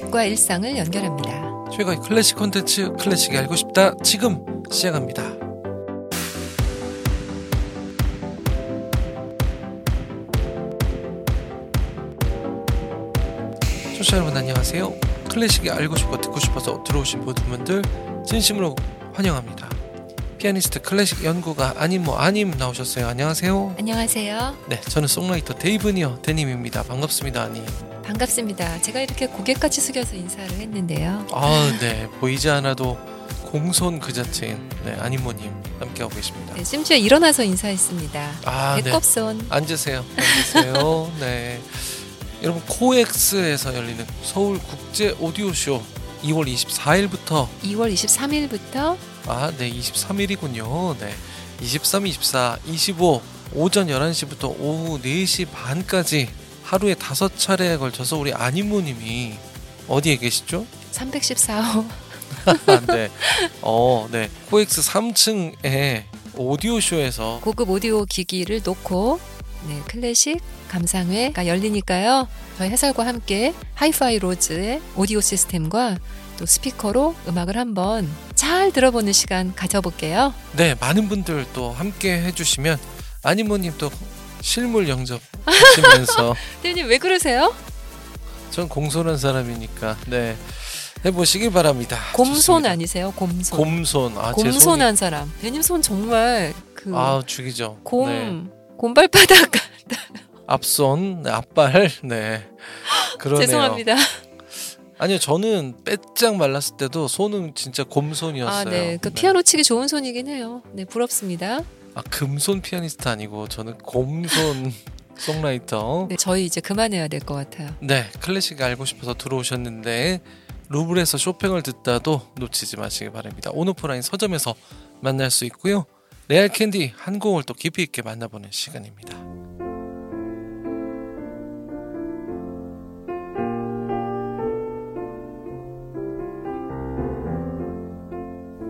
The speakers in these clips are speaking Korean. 클래식과 일상을 연결합니다. 최고의 클래식 콘텐츠, 클래식이 알고 싶다. 지금 시작합니다. 청취자 여러분 안녕하세요. 클래식이 알고 싶고 듣고 싶어서 들어오신 모든 분들 진심으로 환영합니다. 피아니스트 클래식 연구가 아님 나오셨어요. 안녕하세요. 안녕하세요. 네, 저는 송라이터 데이브니어 데님입니다. 반갑습니다, 아님. 반갑습니다. 제가 이렇게 고개까지 숙여서 인사를 했는데요. 아, 네, 보이지 않아도 공손 그 자체인 네, 아님모님 함께하고 계십니다. 네, 심지어 일어나서 인사했습니다. 아, 배꼽손. 네. 앉으세요. 네. 여러분 코엑스에서 열리는 서울 국제 오디오 쇼 2월 24일부터 2월 23일부터 아, 네. 23일이군요. 네. 23, 24, 25 오전 11시부터 오후 4시 반까지 하루에 5차례에 걸쳐서 우리 아님모님이 어디에 계시죠? 314호. 네. 네. 코엑스 3층에 오디오 쇼에서 고급 오디오 기기를 놓고 네, 클래식 감상회가 열리니까요. 저희 해설과 함께 하이파이 로즈의 오디오 시스템과 또 스피커로 음악을 한번 잘 들어보는 시간 가져볼게요. 네, 많은 분들 또 함께 해주시면 아니모님 또 실물 영접하시면서 대님 왜 그러세요? 전 공손한 사람이니까 네 해보시길 바랍니다. 곰손 좋습니다. 아니세요? 곰손. 아, 곰손한 손이... 사람. 대님 손 정말 죽이죠. 곰발바닥 앞손, 앞발, 네. 그러네요. 죄송합니다. 아니요, 저는 빼짝 말랐을 때도 손은 진짜 곰손이었어요. 아, 네. 그 피아노 치기 좋은 손이긴 해요. 네, 부럽습니다. 아, 금손 피아니스트 아니고 저는 곰손 송라이터. 네, 저희 이제 그만해야 될 것 같아요. 네, 클래식 알고 싶어서 들어오셨는데 루블에서 쇼팽을 듣다도 놓치지 마시기 바랍니다. 온오프라인 서점에서 만날 수 있고요. 레알 캔디 한 곡을 또 깊이 있게 만나보는 시간입니다.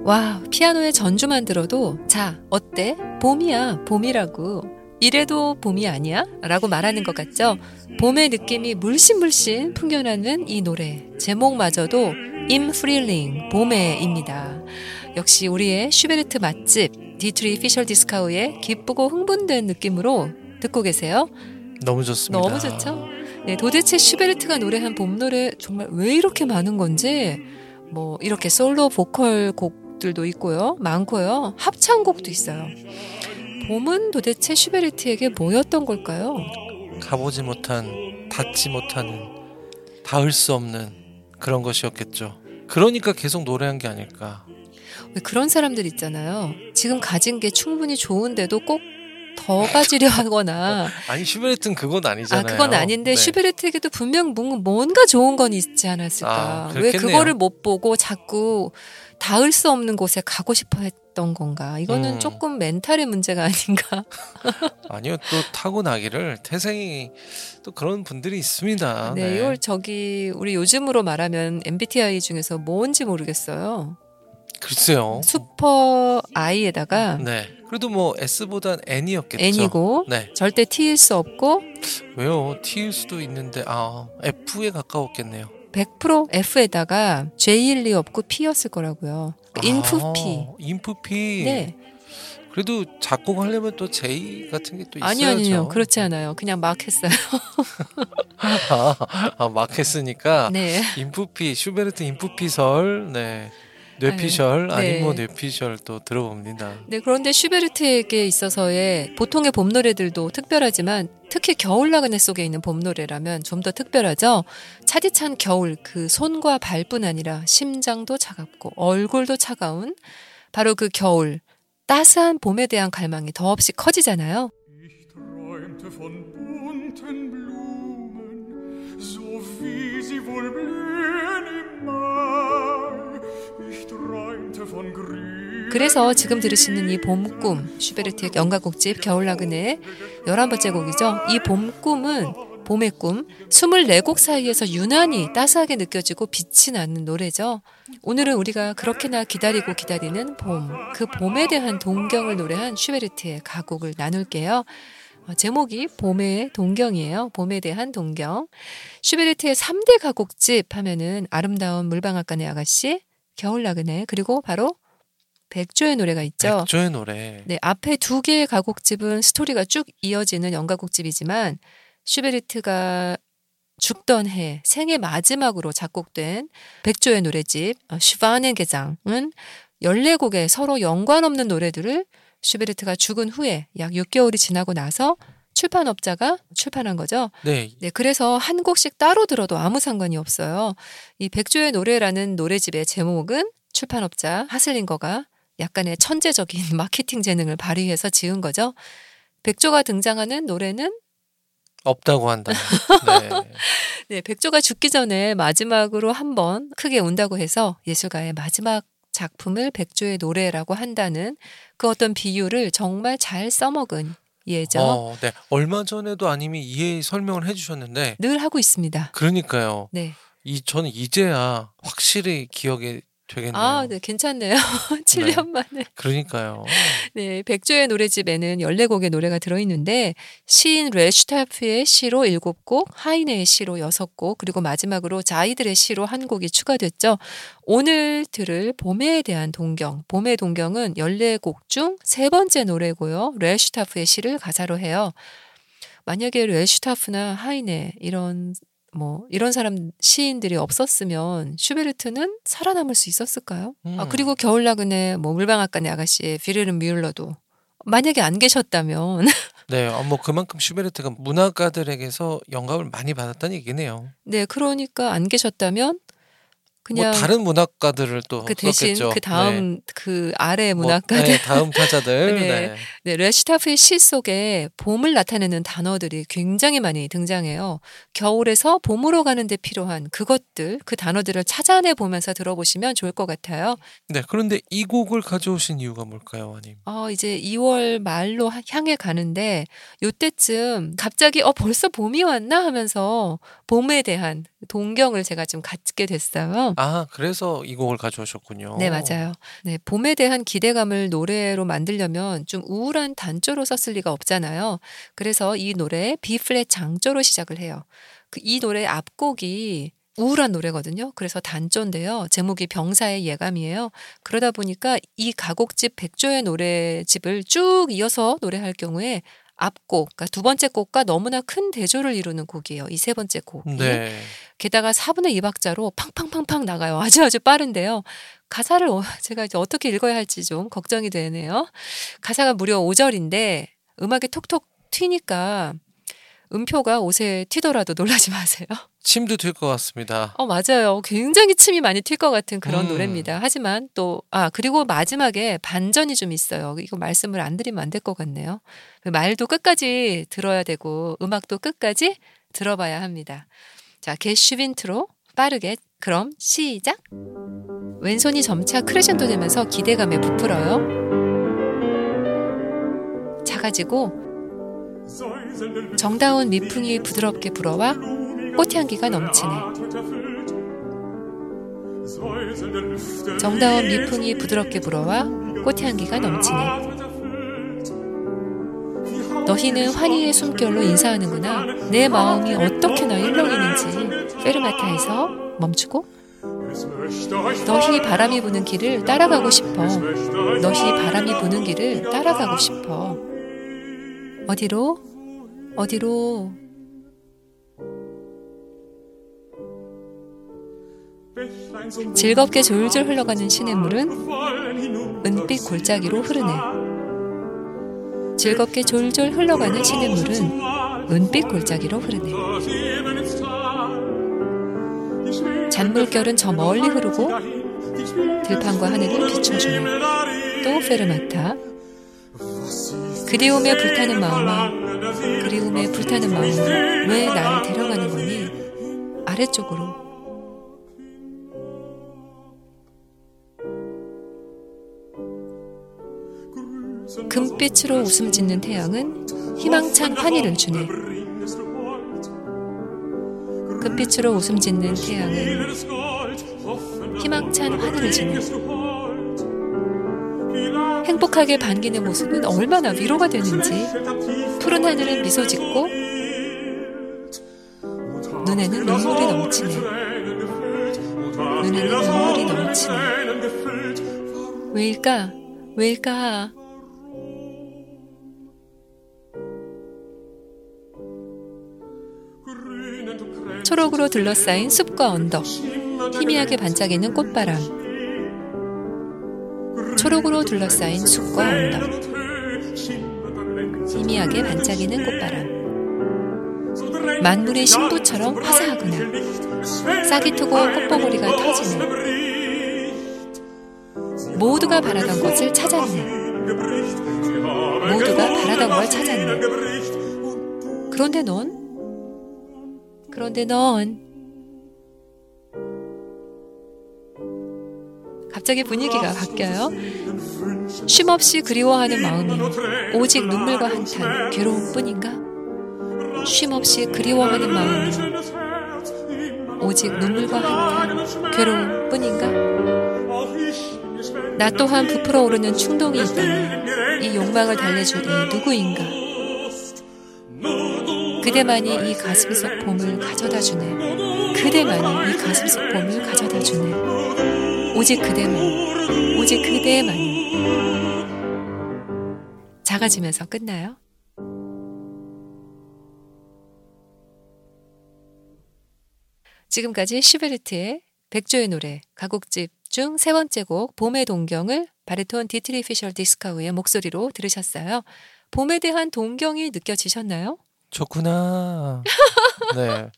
와, 피아노의 전주만 들어도 자, 어때? 봄이야, 봄이라고. 이래도 봄이 아니야? 라고 말하는 것 같죠? 봄의 느낌이 물씬 풍겨나는 이 노래. 제목마저도 Im Frühling, 봄에입니다. 역시 우리의 슈베르트 맛집, 디트리 피셜 디스카우의 기쁘고 흥분된 느낌으로 듣고 계세요. 너무 좋습니다. 너무 좋죠? 네, 도대체 슈베르트가 노래한 봄 노래 정말 왜 이렇게 많은 건지 뭐 이렇게 솔로 보컬 곡들도 있고요. 많고요. 합창곡도 있어요. 봄은 도대체 슈베르트에게 뭐였던 걸까요? 가보지 못한, 닿지 못하는, 닿을 수 없는 그런 것이었겠죠. 그러니까 계속 노래한 게 아닐까. 왜 그런 사람들 있잖아요. 지금 가진 게 충분히 좋은데도 꼭 더 가지려 하거나. 아니, 슈베르트는 그건 아니잖아요. 아, 그건 아닌데 네. 슈베르트에게도 분명 뭔가 좋은 건 있지 않았을까. 아, 왜 그거를 못 보고 자꾸 닿을 수 없는 곳에 가고 싶어 했던 건가. 이거는 조금 멘탈의 문제가 아닌가. 아니요. 또 타고나기를 태생이 또 그런 분들이 있습니다. 네, 네. 이걸 우리 요즘으로 말하면 MBTI 중에서 뭔지 모르겠어요. 글쎄요. 슈퍼 I에다가 네. 그래도 뭐 S보단 N이었겠죠. N이고 네. 절대 T일 수 없고 왜요? T일 수도 있는데 아 F에 가까웠겠네요. 100% F에다가 J일 리 없고 P였을 거라고요. INFP. INFP. 네. 그래도 작곡하려면 또 J 같은 게 또 있어야죠. 아니요. 그렇지 않아요. 그냥 막 했어요. 막 했으니까 네. INFP, 슈베르트 INFP설 네. 뇌피셜 아니 뭐 네. 뇌피셜 또 들어봅니다. 네, 그런데 슈베르트에게 있어서의 보통의 봄 노래들도 특별하지만 특히 겨울 나그네 속에 있는 봄 노래라면 좀 더 특별하죠. 차디찬 겨울 그 손과 발뿐 아니라 심장도 차갑고 얼굴도 차가운 바로 그 겨울 따스한 봄에 대한 갈망이 더없이 커지잖아요. 그래서 지금 들으시는 이 봄꿈 슈베르트의 연가곡집 겨울나그네의 11번째 곡이죠. 이 봄꿈은 봄의 꿈 24곡 사이에서 유난히 따스하게 느껴지고 빛이 나는 노래죠. 오늘은 우리가 그렇게나 기다리고 기다리는 봄, 그 봄에 대한 동경을 노래한 슈베르트의 가곡을 나눌게요. 제목이 봄의 동경이에요. 봄에 대한 동경. 슈베르트의 3대 가곡집 하면은 아름다운 물방앗간의 아가씨, 겨울나그네, 그리고 바로 백조의 노래가 있죠. 백조의 노래. 네, 앞에 두 개의 가곡집은 스토리가 쭉 이어지는 연가곡집이지만 슈베르트가 죽던 해, 생애 마지막으로 작곡된 백조의 노래집 Schwanengesang은 14곡의 서로 연관없는 노래들을 슈베르트가 죽은 후에 약 6개월이 지나고 나서 출판업자가 출판한 거죠. 네. 네, 그래서 한 곡씩 따로 들어도 아무 상관이 없어요. 이 백조의 노래라는 노래집의 제목은 출판업자 하슬링거가 약간의 천재적인 마케팅 재능을 발휘해서 지은 거죠. 백조가 등장하는 노래는 없다고 한다. 네. 네, 백조가 죽기 전에 마지막으로 한번 크게 운다고 해서 예술가의 마지막 작품을 백조의 노래라고 한다는 그 어떤 비유를 정말 잘 써먹은 예죠. 네. 얼마 전에도 아님이 이 설명을 해주셨는데 늘 하고 있습니다. 그러니까요. 네. 저는 이제야 확실히 기억에 되겠네요. 아, 네, 괜찮네요. 7년 네. 만에. 그러니까요. 네, 백조의 노래집에는 14곡의 노래가 들어있는데 시인 레슈타프의 시로 7곡, 하이네의 시로 6곡, 그리고 마지막으로 자이들의 시로 1곡이 추가됐죠. 오늘 들을 봄에 대한 동경. 봄의 동경은 14곡 중 3번째 노래고요. 레슈타프의 시를 가사로 해요. 만약에 레슈타프나 하이네 이런 사람 시인들이 없었으면 슈베르트는 살아남을 수 있었을까요? 아, 그리고 겨울나그네, 물방앗간의 아가씨의 비르른 뮬러도 만약에 안 계셨다면 네, 그만큼 슈베르트가 문학가들에게서 영감을 많이 받았다는 얘기네요. 네, 그러니까 안 계셨다면 그냥 다른 문학가들을 또 그 대신 썼겠죠. 그 다음 네. 그 아래 문학가들 네, 다음 타자들 네. 네, 레슈타프의 시 속에 봄을 나타내는 단어들이 굉장히 많이 등장해요. 겨울에서 봄으로 가는 데 필요한 그 단어들을 찾아내 보면서 들어보시면 좋을 것 같아요. 네, 그런데 이 곡을 가져오신 이유가 뭘까요, 아님? 이제 2월 말로 향해 가는데 요때쯤 갑자기 벌써 봄이 왔나 하면서 봄에 대한 동경을 제가 좀 갖게 됐어요. 아, 그래서 이 곡을 가져오셨군요. 네, 맞아요. 네, 봄에 대한 기대감을 노래로 만들려면 좀 우울한 단조로 썼을 리가 없잖아요. 그래서 이 노래 B플랫 장조로 시작을 해요. 이 노래 앞곡이 우울한 노래거든요. 그래서 단조인데요. 제목이 병사의 예감이에요. 그러다 보니까 이 가곡집 백조의 노래집을 쭉 이어서 노래할 경우에 앞곡, 그러니까 두 번째 곡과 너무나 큰 대조를 이루는 곡이에요. 이 세 번째 곡이. 네. 게다가 4분의 2박자로 팡팡팡팡 나가요. 아주 아주 빠른데요. 가사를 제가 이제 어떻게 읽어야 할지 좀 걱정이 되네요. 가사가 무려 5절인데 음악이 톡톡 튀니까 음표가 옷에 튀더라도 놀라지 마세요. 침도 튈 것 같습니다. 맞아요. 굉장히 침이 많이 튈 것 같은 그런 노래입니다. 하지만 또, 그리고 마지막에 반전이 좀 있어요. 이거 말씀을 안 드리면 안 될 것 같네요. 말도 끝까지 들어야 되고, 음악도 끝까지 들어봐야 합니다. 자, 개슈빈트로 빠르게, 그럼 시작! 왼손이 점차 크레셴도 되면서 기대감에 부풀어요. 작아지고, 정다운 미풍이 부드럽게 불어와 꽃향기가 넘치네. 정다운 미풍이 부드럽게 불어와 꽃향기가 넘치네. 너희는 환희의 숨결로 인사하는구나. 내 마음이 어떻게나 일렁이는지. 페르마타에서 멈추고 너희 바람이 부는 길을 따라가고 싶어. 너희 바람이 부는 길을 따라가고 싶어. 어디로? 어디로? 즐겁게 졸졸 흘러가는 시냇물은 은빛 골짜기로 흐르네. 즐겁게 졸졸 흘러가는 시냇물은 은빛 골짜기로 흐르네. 잔물결은 저 멀리 흐르고 들판과 하늘을 비춰주네. 또 페르마타. 그리움에 불타는 마음아, 그리움에 불타는 마음아, 왜 나를 데려가는 거니? 아래쪽으로. 금빛으로 웃음 짓는 태양은 희망찬 환희를 주네. 금빛으로 웃음 짓는 태양은 희망찬 환희를 주네. 행복하게 반기는 모습은 얼마나 위로가 되는지. 푸른 하늘은 미소 짓고 눈에는 눈물이 넘치네. 눈에는 눈물이 넘치네. 왜일까? 왜일까? 초록으로 둘러싸인 숲과 언덕, 희미하게 반짝이는 꽃바람. 초록으로 둘러싸인 숲과 언덕, 희미하게 반짝이는 꽃바람. 만물의 신부처럼 화사하구나. 싹이 트고 꽃봉오리가 터지네. 모두가 바라던 것을 찾았네. 모두가 바라던 걸 찾았네. 그런데 넌? 그런데 넌 갑자기 분위기가 바뀌어요. 쉼없이 그리워하는 마음이 오직 눈물과 한탄, 괴로움뿐인가? 쉼없이 그리워하는 마음이 오직 눈물과 한탄, 괴로움뿐인가? 나 또한 부풀어 오르는 충동이 있다니, 이 욕망을 달래줄 이 누구인가? 그대만이 이 가슴 속 봄을 가져다 주네. 그대만이 이 가슴 속 봄을 가져다 주네. 오직 그대만, 오직 그대만이. 작아지면서 끝나요. 지금까지 슈베르트의 백조의 노래 가곡집 중 세 번째 곡 봄의 동경을 바리톤 디트리 피셜 디스카우의 목소리로 들으셨어요. 봄에 대한 동경이 느껴지셨나요? 좋구나. 네,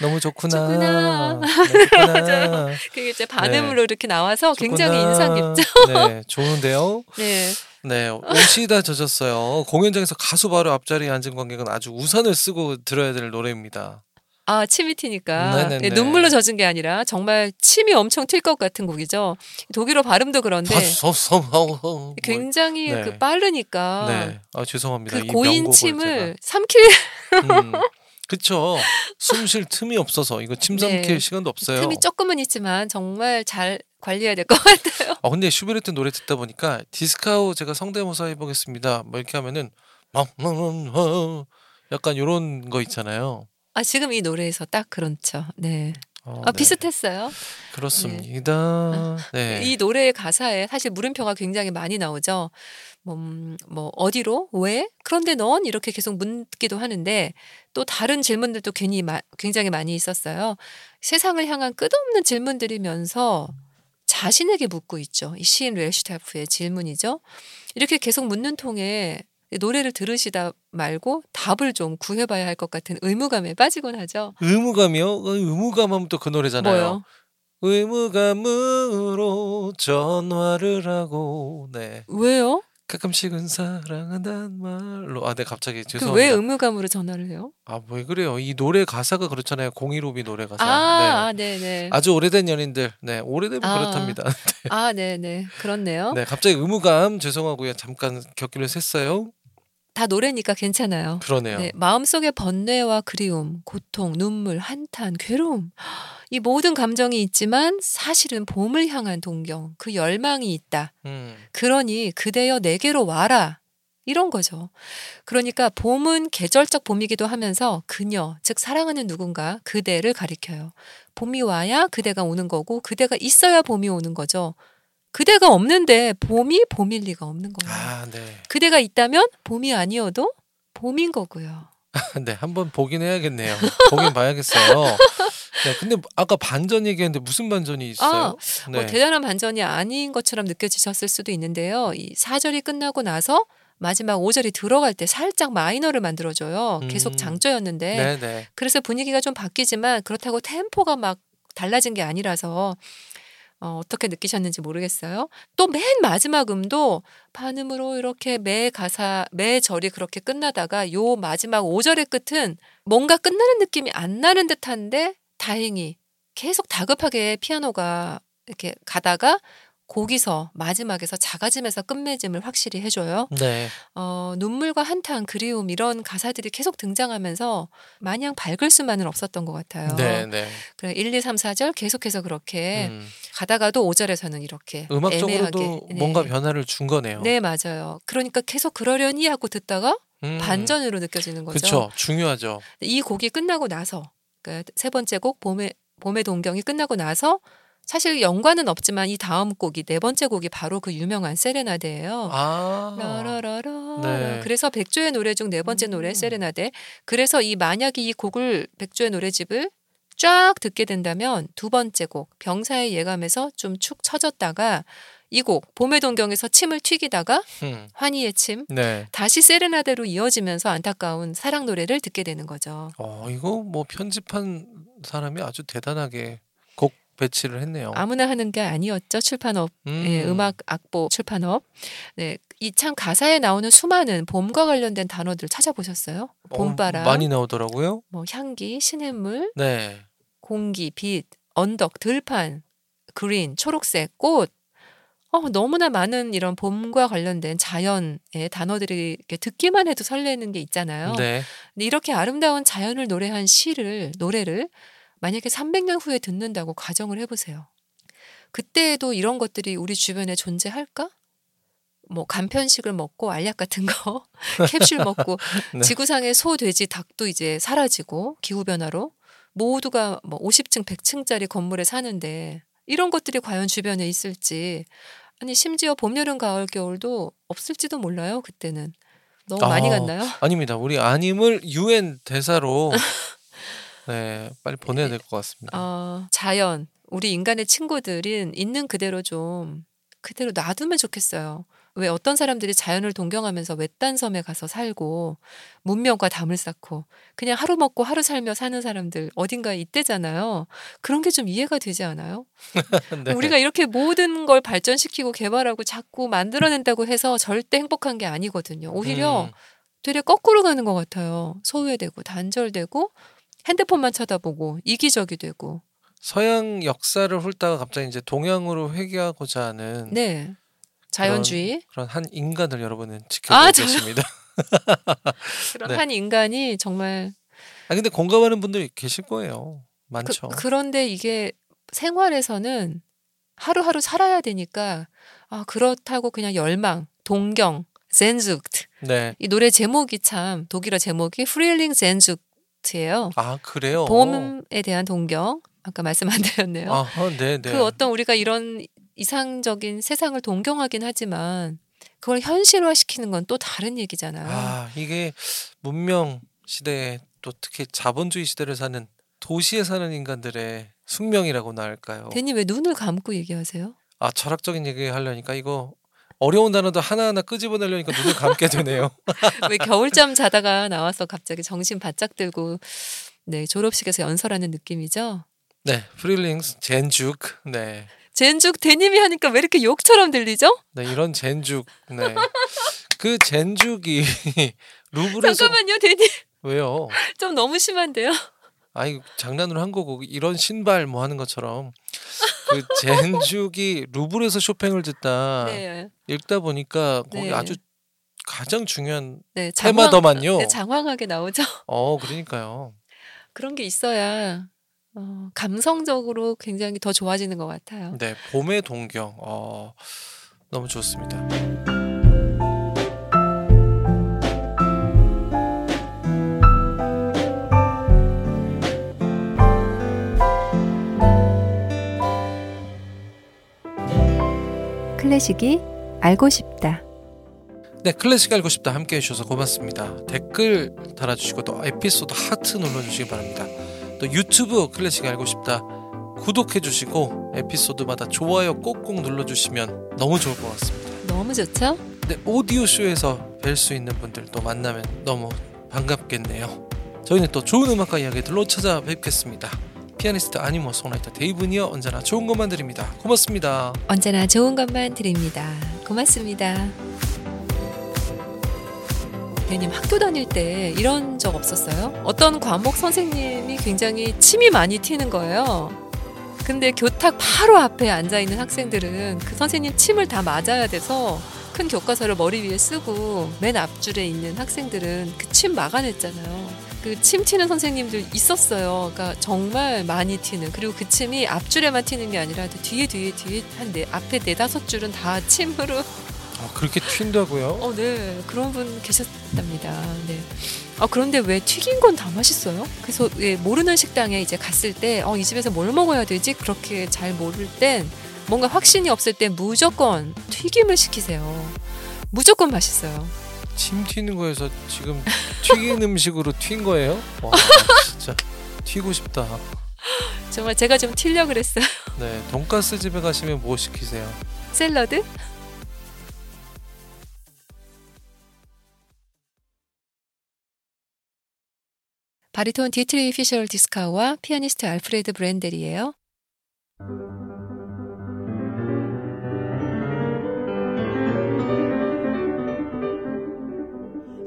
너무 좋구나. 좋구나. 네, 좋구나. 맞아요. 그게 이제 반음으로 네. 이렇게 나와서 좋구나. 굉장히 인상 깊죠. 네, 좋은데요. 네. 네, 옷이 다 젖었어요. 공연장에서 가수 바로 앞자리에 앉은 관객은 아주 우산을 쓰고 들어야 될 노래입니다. 아, 침이 튀니까. 네, 눈물로 젖은 게 아니라 정말 침이 엄청 튈 것 같은 곡이죠. 독일어 발음도 그런데 굉장히 네. 그 빠르니까. 네, 아, 죄송합니다. 그 고인 침을 삼킬. 그렇죠. 숨 쉴 틈이 없어서 이거 침 삼킬 네. 시간도 없어요. 틈이 조금은 있지만 정말 잘 관리해야 될 것 같아요. 아, 근데 슈베르트 노래 듣다 보니까 디스카우 제가 성대모사 해보겠습니다. 뭐 이렇게 하면은 약간 이런 거 있잖아요. 아, 지금 이 노래에서 딱 그렇죠. 네. 아, 네. 비슷했어요. 그렇습니다. 네. 네. 이 노래의 가사에 사실 물음표가 굉장히 많이 나오죠. 뭐 어디로? 왜? 그런데 넌? 이렇게 계속 묻기도 하는데 또 다른 질문들도 괜히 굉장히 많이 있었어요. 세상을 향한 끝없는 질문들이면서 자신에게 묻고 있죠. 이 시인 웰슈타프의 질문이죠. 이렇게 계속 묻는 통에 노래를 들으시다 말고 답을 좀 구해봐야 할 것 같은 의무감에 빠지곤 하죠. 의무감이요? 의무감하면 또 그 노래잖아요. 뭐요? 의무감으로 전화를 하고. 네. 왜요? 가끔씩은 사랑한다는 말로. 아, 네, 갑자기 죄송합니다. 왜 의무감으로 전화를 해요? 아, 왜 그래요? 이 노래 가사가 그렇잖아요. 015B 노래 가사. 아, 네, 네. 아주 오래된 연인들. 네, 오래되면 아, 그렇답니다. 네. 아, 네, 네, 그렇네요. 네, 갑자기 의무감 죄송하고요. 잠깐 곁길을 샜어요. 다 노래니까 괜찮아요. 그러네요. 네, 마음속의 번뇌와 그리움, 고통, 눈물, 한탄, 괴로움, 이 모든 감정이 있지만 사실은 봄을 향한 동경, 그 열망이 있다. 그러니 그대여 내게로 와라. 이런 거죠. 그러니까 봄은 계절적 봄이기도 하면서 그녀, 즉 사랑하는 누군가, 그대를 가리켜요. 봄이 와야 그대가 오는 거고 그대가 있어야 봄이 오는 거죠. 그대가 없는데 봄이 봄일 리가 없는 거예요. 아, 네. 그대가 있다면 봄이 아니어도 봄인 거고요. 네, 한번 보긴 해야겠네요. 보긴 봐야겠어요. 네, 근데 아까 반전 얘기했는데 무슨 반전이 있어요? 아, 네. 대단한 반전이 아닌 것처럼 느껴지셨을 수도 있는데요. 이 4절이 끝나고 나서 마지막 5절이 들어갈 때 살짝 마이너를 만들어줘요. 계속 장조였는데. 네네. 그래서 분위기가 좀 바뀌지만 그렇다고 템포가 막 달라진 게 아니라서 어떻게 느끼셨는지 모르겠어요. 또 맨 마지막 음도 반음으로 이렇게 매 가사, 매 절이 그렇게 끝나다가 요 마지막 5절의 끝은 뭔가 끝나는 느낌이 안 나는 듯한데 다행히 계속 다급하게 피아노가 이렇게 가다가 거기서 마지막에서 작아짐에서 끝맺음을 확실히 해줘요. 네. 눈물과 한탄, 그리움 이런 가사들이 계속 등장하면서 마냥 밝을 수만은 없었던 것 같아요. 네, 네. 그래 1, 2, 3, 4절 계속해서 그렇게 가다가도 5절에서는 이렇게 음악적으로도 애매하게. 뭔가 네. 변화를 준 거네요. 네, 맞아요. 그러니까 계속 그러려니 하고 듣다가 반전으로 느껴지는 거죠. 그렇죠. 중요하죠. 이 곡이 끝나고 나서 그러니까 세 번째 곡 봄의 동경이 끝나고 나서 사실 연관은 없지만 이 다음 곡이 네 번째 곡이 바로 그 유명한 세레나데예요. 아. 라라라라. 네. 그래서 백조의 노래 중 네 번째 노래 세레나데. 그래서 이 만약에 이 곡을 백조의 노래집을 쫙 듣게 된다면 두 번째 곡 병사의 예감에서 좀 축 처졌다가 이 곡 봄의 동경에서 침을 튀기다가 환희의 침 네. 다시 세레나데로 이어지면서 안타까운 사랑 노래를 듣게 되는 거죠. 이거 뭐 편집한 사람이 아주 대단하게 곡 배치를 했네요. 아무나 하는 게 아니었죠. 출판업, 네, 음악 악보 출판업. 네, 이 참 가사에 나오는 수많은 봄과 관련된 단어들 찾아보셨어요? 봄바람 많이 나오더라고요. 뭐 향기, 시냇물, 네. 공기, 빛, 언덕, 들판, 그린, 초록색, 꽃. 너무나 많은 이런 봄과 관련된 자연의 단어들이 이렇게 듣기만 해도 설레는 게 있잖아요. 네. 근데 이렇게 아름다운 자연을 노래한 노래를 만약에 300년 후에 듣는다고 가정을 해보세요. 그때에도 이런 것들이 우리 주변에 존재할까? 뭐 간편식을 먹고 알약 같은 거 캡슐 먹고 네. 지구상의 소, 돼지, 닭도 이제 사라지고 기후변화로 모두가 뭐 50층, 100층짜리 건물에 사는데 이런 것들이 과연 주변에 있을지 아니 심지어 봄, 여름, 가을, 겨울도 없을지도 몰라요. 그때는. 너무 많이 갔나요? 아닙니다. 우리 아님을 UN 대사로 네, 빨리 보내야 될 것 같습니다. 자연, 우리 인간의 친구들은 있는 그대로 좀 그대로 놔두면 좋겠어요. 왜 어떤 사람들이 자연을 동경하면서 외딴 섬에 가서 살고 문명과 담을 쌓고 그냥 하루 먹고 하루 살며 사는 사람들 어딘가에 있대잖아요. 그런 게 좀 이해가 되지 않아요? 네. 우리가 이렇게 모든 걸 발전시키고 개발하고 자꾸 만들어낸다고 해서 절대 행복한 게 아니거든요. 오히려 되려 거꾸로 가는 것 같아요. 소외되고 단절되고 핸드폰만 쳐다보고 이기적이 되고 서양 역사를 훑다가 갑자기 이제 동양으로 회귀하고자 하는 네. 자연주의 그런 한 인간을 여러분은 지켜보겠습니다. 그런 네. 한 인간이 정말 근데 공감하는 분들이 계실 거예요. 많죠. 그런데 이게 생활에서는 하루하루 살아야 되니까 그렇다고 그냥 열망, 동경, 젠죽트 네. 이 노래 제목이 참 독일어 제목이 프릴링 젠죽트예요. 그래요? 봄에 대한 동경 아까 말씀 안 드렸네요. 네, 네. 그 어떤 우리가 이런 이상적인 세상을 동경하긴 하지만 그걸 현실화시키는 건 또 다른 얘기잖아요. 이게 문명 시대에 또 특히 자본주의 시대를 사는 도시에 사는 인간들의 숙명이라고나 할까요? 대니 왜 눈을 감고 얘기하세요? 철학적인 얘기 하려니까 이거 어려운 단어도 하나하나 끄집어내려니까 눈을 감게 되네요. 왜 겨울잠 자다가 나와서 갑자기 정신 바짝 들고 네, 졸업식에서 연설하는 느낌이죠? 네, 프릴링스 젠죽 네. 젠죽 대님이 하니까 왜 이렇게 욕처럼 들리죠? 네, 이런 젠죽. 네. 그 젠죽이 루브르에서 잠깐만요, 대님. 왜요? 좀 너무 심한데요. 장난으로 한 거고 이런 신발 뭐 하는 것처럼 그 젠죽이 루브르에서 쇼팽을 듣다 네. 읽다 보니까 거기 네. 아주 가장 중요한 네, 테마더만요. 네, 장황하게 나오죠. 그러니까요. 그런 게 있어야. 감성적으로 굉장히 더 좋아지는 것 같아요. 네, 봄의 동경. 너무 좋습니다. 클래식이 알고 싶다. 네, 클래식 알고 싶다 함께 해주셔서 고맙습니다. 댓글 달아주시고 또 에피소드 하트 눌러주시기 바랍니다. 또 유튜브 클래식 알고 싶다 구독해주시고 에피소드마다 좋아요 꼭꼭 눌러주시면 너무 좋을 것 같습니다. 너무 좋죠? 네, 오디오쇼에서 뵐 수 있는 분들 또 만나면 너무 반갑겠네요. 저희는 또 좋은 음악과 이야기들로 찾아뵙겠습니다. 피아니스트 아니모 송라이터 데이브니어 언제나 좋은 것만 드립니다. 고맙습니다. 언제나 좋은 것만 드립니다. 고맙습니다. 대님 학교 다닐 때 이런 적 없었어요? 어떤 과목 선생님이 굉장히 침이 많이 튀는 거예요. 근데 교탁 바로 앞에 앉아있는 학생들은 그 선생님 침을 다 맞아야 돼서 큰 교과서를 머리 위에 쓰고 맨 앞줄에 있는 학생들은 그 침 막아냈잖아요. 그 침 튀는 선생님들 있었어요. 그러니까 정말 많이 튀는. 그리고 그 침이 앞줄에만 튀는 게 아니라 뒤에 한 네, 앞에 네다섯 줄은 다 침으로. 아, 그렇게 튄다고요? 네. 그런 분 계셨답니다. 네. 그런데 왜 튀긴 건 다 맛있어요? 그래서 예, 모르는 식당에 이제 갔을 때 이 집에서 뭘 먹어야 되지? 그렇게 잘 모를 땐 뭔가 확신이 없을 땐 무조건 튀김을 시키세요. 무조건 맛있어요. 침 튀는 거에서 지금 튀긴 음식으로 튄 거예요? 와, 진짜 튀고 싶다. 정말 제가 좀 튀려고 그랬어요. 네, 돈가스 집에 가시면 뭐 시키세요? 샐러드? 바리톤 디트리 피셜 디스카와 피아니스트 알프레드 브렌델이에요.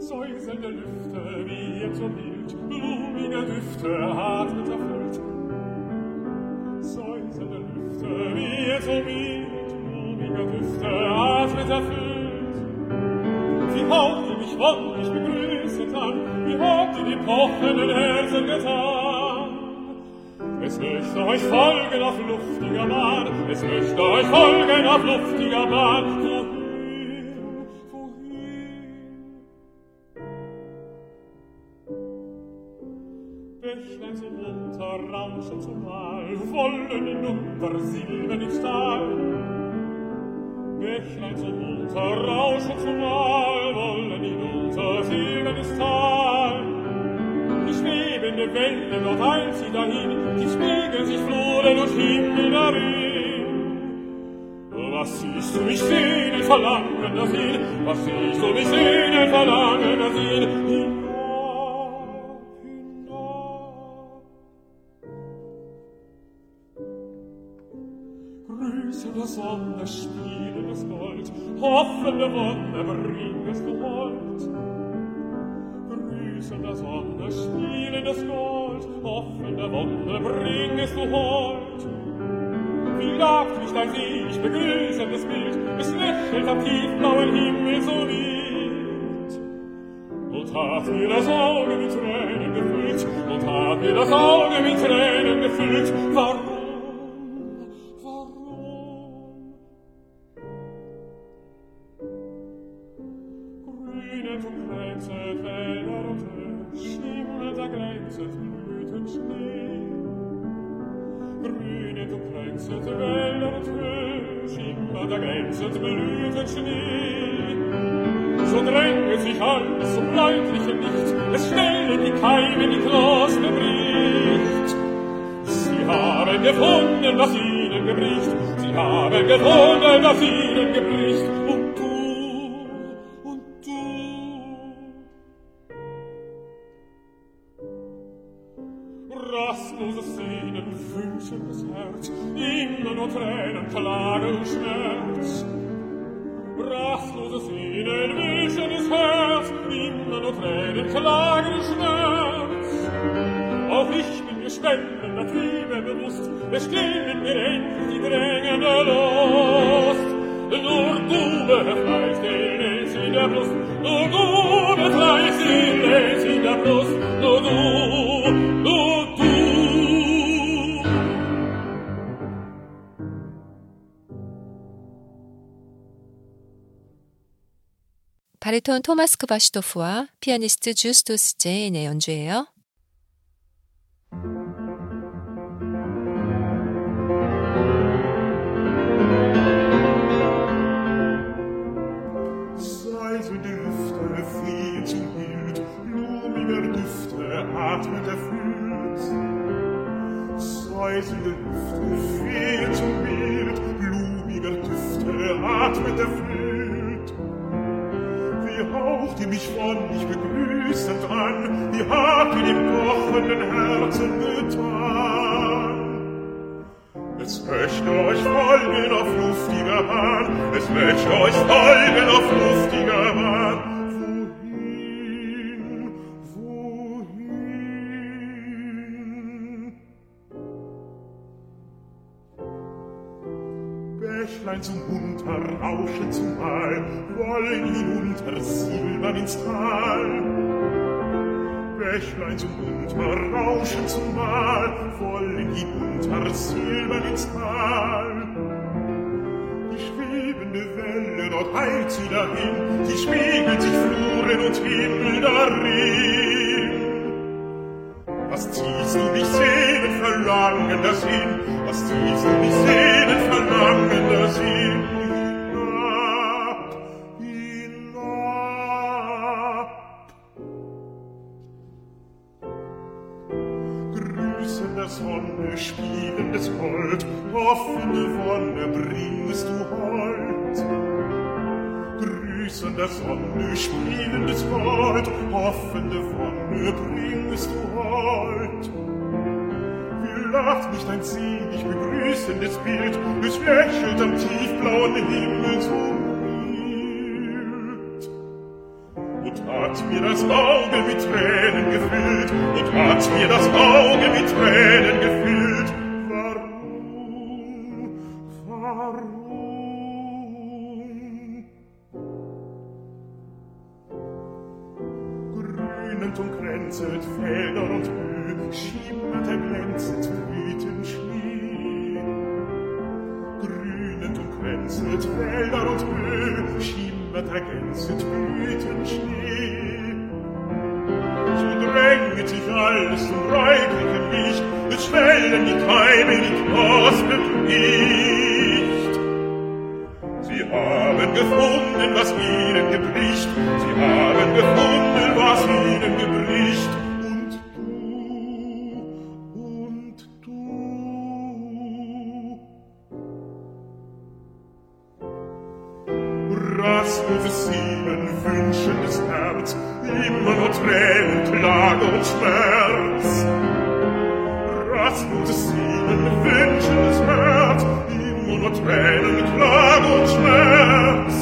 Säuselnde Lüfte, wie ihr zum Bild, blumige Düfte atmet erfüllt. Säuselnde Lüfte, wie ihr zum Bild, blumige Düfte atmet erfüllt. Wie haucht ihr mich freundlich begrüßet an, wie habt ihr die pochenden Herzen getan? Es möchte euch folgen auf luftiger Bahn, es möchte euch folgen auf luftiger Bahn. Bächlein zum Unter, Rauschen zum Mal, wollen hinunter, silbern im Stahl. Bächlein zum Unter, Rauschen zum Mal, wollen hinunter, silbern im Stahl. Die schwebende Wellen, dort eilt sie dahin, die spiegeln sich Fluren und Himmel darin. Was siehst du mich sehnen, verlangen nach ihn, was siehst du mich sehnen, verlangen nach ihn. Sonne spielen das Gold, hoffende Wonne bringest du heut. Grüßen der Sonne spielen das Gold, hoffende Wonne bringest du heut. Wie lagt mich dein sich begrüßendes Bild, es lächelt am tiefblauen Himmel so wild. Und hat mir das Auge mit Tränen gefüllt, und hat mir das Auge mit Tränen gefüllt, warum? 바리톤 토마스 크바시도프와 피아니스트 주스투스 제인의 연주예요. Die mich freundlich begrüßet an, die habt ihr dem pochenden Herzen getan. Es möchte euch folgen auf luftiger Bahn, es möchte euch folgen auf luftiger Bahn. Wohin, wohin? Schifflein zum Unterrauschen zum Heil, wollen hinunter silbern ins Tal. Bächlein zum Unterrauschen zum Mal, wollen hinunter silbern ins Tal. Die schwebende Welle, dort heilt sie dahin, sie spiegelt sich Fluren und Himmel darin. Was ziehst du mich sehnen, verlangender Sinn? Was ziehst du mich sehnen, verlangender Sinn? Hinab, hinab. Grüßender Sonne, spielendes Gold, offene Wonne bringst du heut. Grüßender Sonne, spielendes Gold, offene Wonne bringst du heut. Lacht nicht ein selig begrüßendes Bild, es lächelt am tiefblauen Himmel so mild. Und hat mir das Auge mit Tränen gefüllt, und hat mir das Auge mit Tränen gefüllt. Warum, warum? Grünend und glänzet Felder und Höhe, schimmert glänzet Blüten Schnee. Grünend und glänzet Wälder und Höhe, schimmert glänzet Blüten Schnee. So dränget sich alles zum reuiglichen Licht, es schwellen die Keime, die Knospen nicht. Sie haben gefunden, was ihnen gebricht, sie haben gefunden, was ihnen gebricht. Sieben wünschendes Herz, immer nur Tränen, Klage und Schmerz. Rastloses Sieben wünschendes Herz, immer nur Tränen, Klage und Schmerz.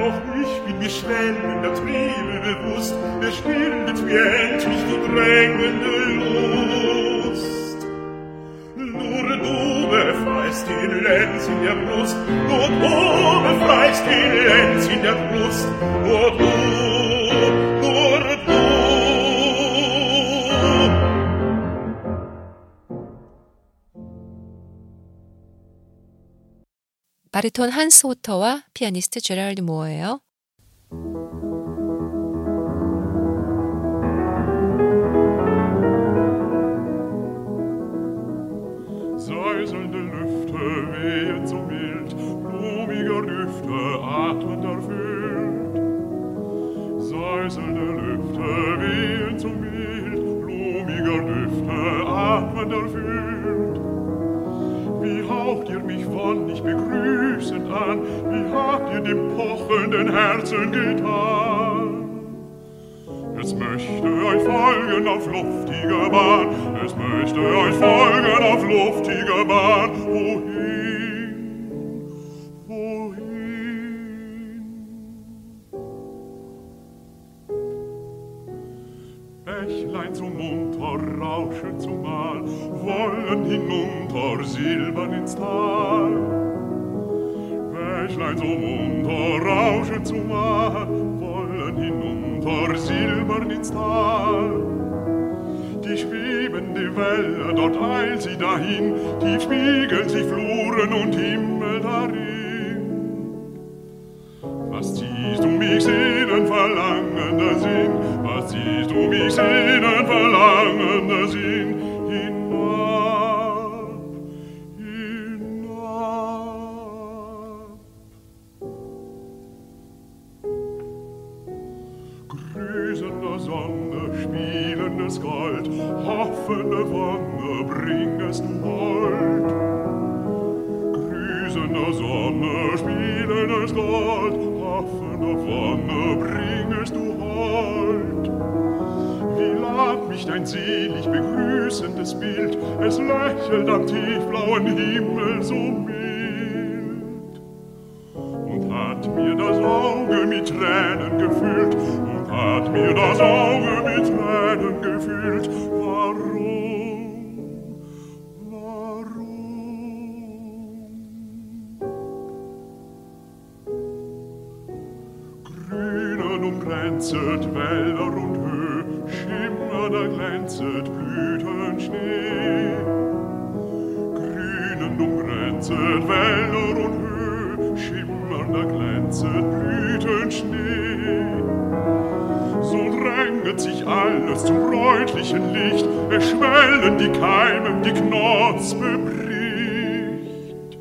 Auch ich bin mir schwellender Triebe bewusst, es stillet mir endlich die drängende Lust. Nur du befreist den Lenz in der Brust, nur du befreist den Lenz in der Brust, nur du. 바리톤 한스 호터와 피아니스트 제럴드 모어예요. Säuselnde Lüfte wehen so mild, blumige Lüfte atmen erfüllt. Säuselnde Lüfte wehen so mild, blumige Lüfte atmen erfüllt. Wie haucht ihr mich von nicht begrüßend an, wie habt ihr dem pochenden Herzen getan? Es möchte euch folgen auf luftiger Bahn, es möchte euch folgen auf luftiger Bahn. Wohin, wohin? Bächlein zum Unterrauschen zumal, wollen hinunter silbern ins Tal. Bächlein zum Unterrauschen zumal, wollen hinunter vor silbern ins Tal. Die schwebende Welle, dort eilt sie dahin, tief spiegeln sich Fluren und Himmel darin. Was ziehst du mich sehnen, verlangender Sinn? Was ziehst du mich sehnen, verlangender Sinn? Gold, hoffende Wonne bringest du heut. Grüßende Sonne, spielendes Gold, hoffende Wonne bringest du heut. Wie lad mich dein selig begrüßendes Bild, es lächelt am tiefblauen Himmel so mild. Und hat mir das Auge mit Tränen gefüllt, und hat mir das Auge mit Tränen gefühlt. Warum, warum? glänzet Wälder und Höhe, schimmernder glänzet Blütenschnee. Grünend umgrenzet Wälder und Höhe, schimmernder glänzet Blütenschnee. So dränget sich alles zum bräutlichen Licht, es schwellen die Keime, die Knospe bricht.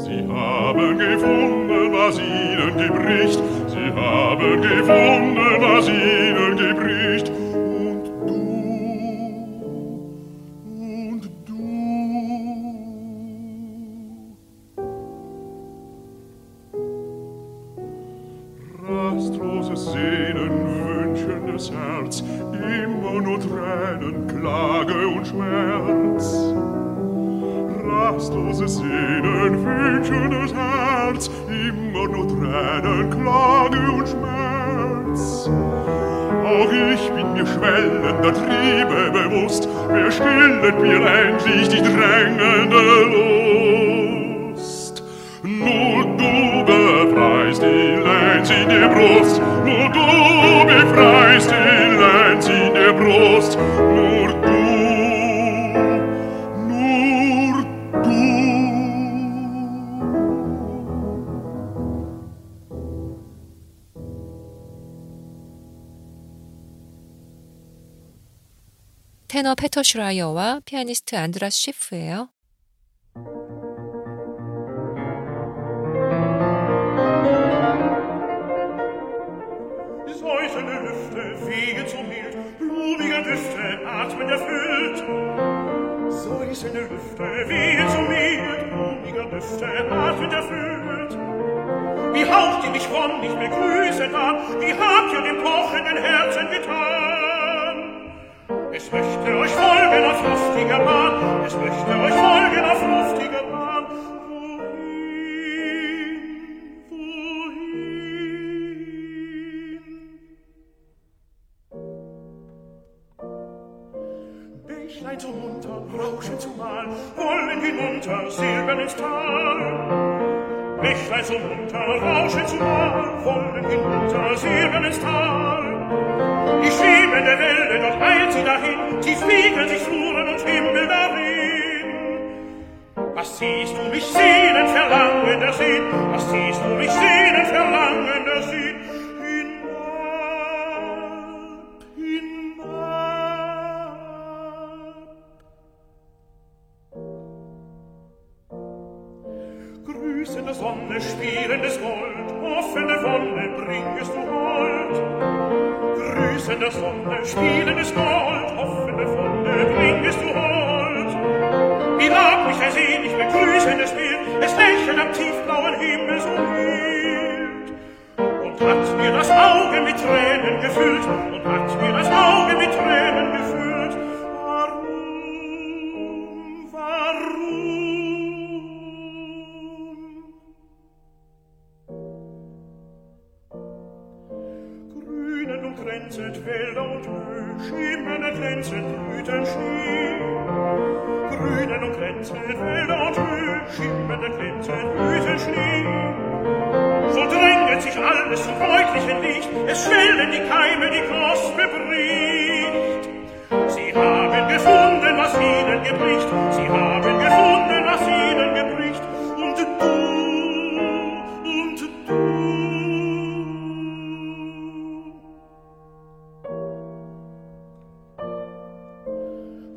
Sie haben gefunden, was ihnen gebricht, sie haben gefunden, was ihnen gebricht. Und du, rastloses Sehnen, wünschendes Herz, immer nur Tränen, Klage und Schmerz. Rastloses Sehnen, wünschendes Herz, immer nur Tränen, Klage und Schmerz. Auch ich bin mir schwellender Triebe bewusst, wer stillet mir endlich die drängende Lust? Nur du befreist die Lenz in der Brust, nur du befreist die Lenz in der Brust, nur du. 테너 페터 슈라이어와 피아니스트 안드라스 쉬프예요. Säuselnde Lüfte wiegen so mild, blumige Düfte atmen erfüllt. Säuselnde Lüfte wiegen so mild, blumige Düfte atmen erfüllt. Wie haucht ihr mich von nicht begrüßen ab, wie habt ihr dem pochenden Herzen getan? Es möchte euch folgen auf luftiger Bahn, es möchte euch folgen auf luftiger Bahn. Wohin, wohin? Bächlein so munter, Rauschen zumal, wollen hinunter, silbern ins Tal. Bächlein so munter, Rauschen zumal, wollen hinunter, silbern ins Tal. Die schwebende Welle, dort eilt sie dahin, tief spiegeln sich Fluren und Himmel darin. Was siehst du mich sehnen, verlangender Sehn? Was siehst du mich sehnen, verlangender Sehn? Hinab, hinab. Grüßende Sonne, spielendes Gold, offene Wonne, bringest du Gold. Grüßende Sonne, spielendes Gold, offene Wonne, bringest du Hold. Wie lag mich ersehnt, ich begrüßendes Bild, es lächelt am tiefblauen Himmel so mild. Und hat mir das Auge mit Tränen gefüllt, und hat mir das Auge mit Tränen gefüllt. Warum, warum? Glänzet Wälder und Höhe, schimmernde glänzet Blütenschnee. Grünen und glänzet Wälder und Höhe, schimmernde glänzet Blütenschnee. So dränget sich alles zum bräutlichen Licht, es schwellen die Keime, die Knospe bricht. Sie haben gefunden, was ihnen gebricht, sie haben gefunden, was ihnen gebricht. Und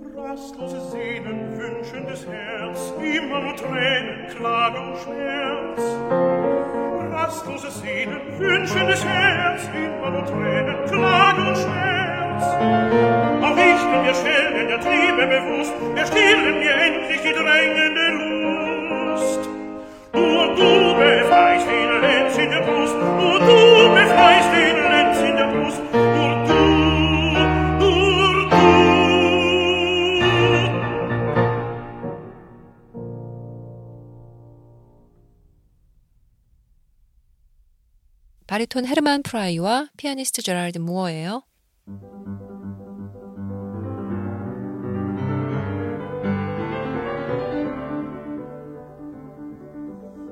du, rastlose Sehnen, wünschendes Herz, immer nur Tränen, Klage und Schmerz. Rastlose Sehnen, wünschendes Herz, immer nur Tränen, Klage und Schmerz. Auch ich bin mir schnell der Triebe bewusst, erstillen mir endlich die drängende Lust. Nur du befreist den Lenz in der Brust, nur du befreist den Lenz in der Brust, nur du. 바리톤 헤르만 프라이와 피아니스트 제랄드 무어예요.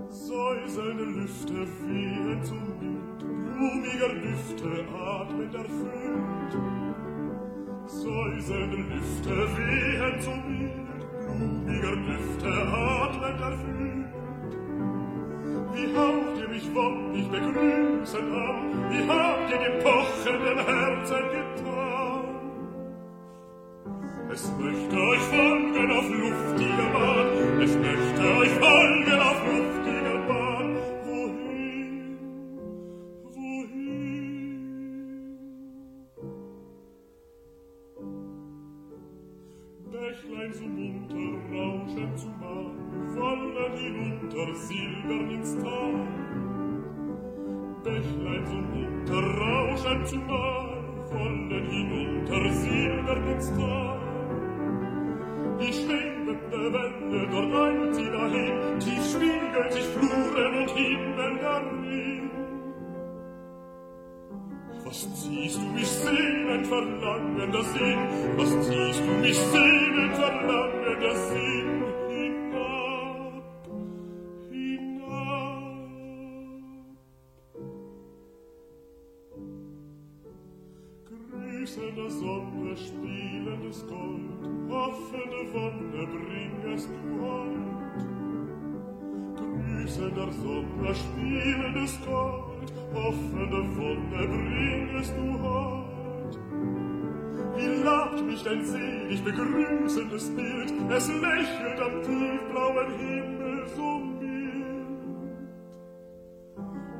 Säuselnde Lüfte, wie ein zum Wind. blumiger Düfte atmet erfüllt. Säuselnde Lüfte wehen so mild, blumiger Düfte atmet erfüllt. Wie haucht ihr mich wonn nicht begrüßen an, wie habt ihr dem pochenden Herzen getan? Es möchte euch folgen auf luftiger Bahn, es möchte euch folgen auf luftiger Bahn. Wohin, wohin? Bächlein so munter rauschen zum Bahn, fallen hinunter silbern ins Tal. Bächlein so munter rauschen zum Bahn, fallen hinunter silbern ins Tal. Die schwebende Wände dort eilt sie dahin, tief spiegelt sich Fluren und Himmel darin. Was ziehst du mich sehnend, verlangender Sinn? Was ziehst du mich sehnend, verlangender Sinn? Hinab, hinab. Grüße der Sonne spielendes Gold, offene Wonne bringest du heut. Grüße der Sonne spielendes Gold, offene Wonne bringest du heut. Wie labt mich dein selig begrüßendes Bild, es lächelt am tiefblauen Himmel so mild.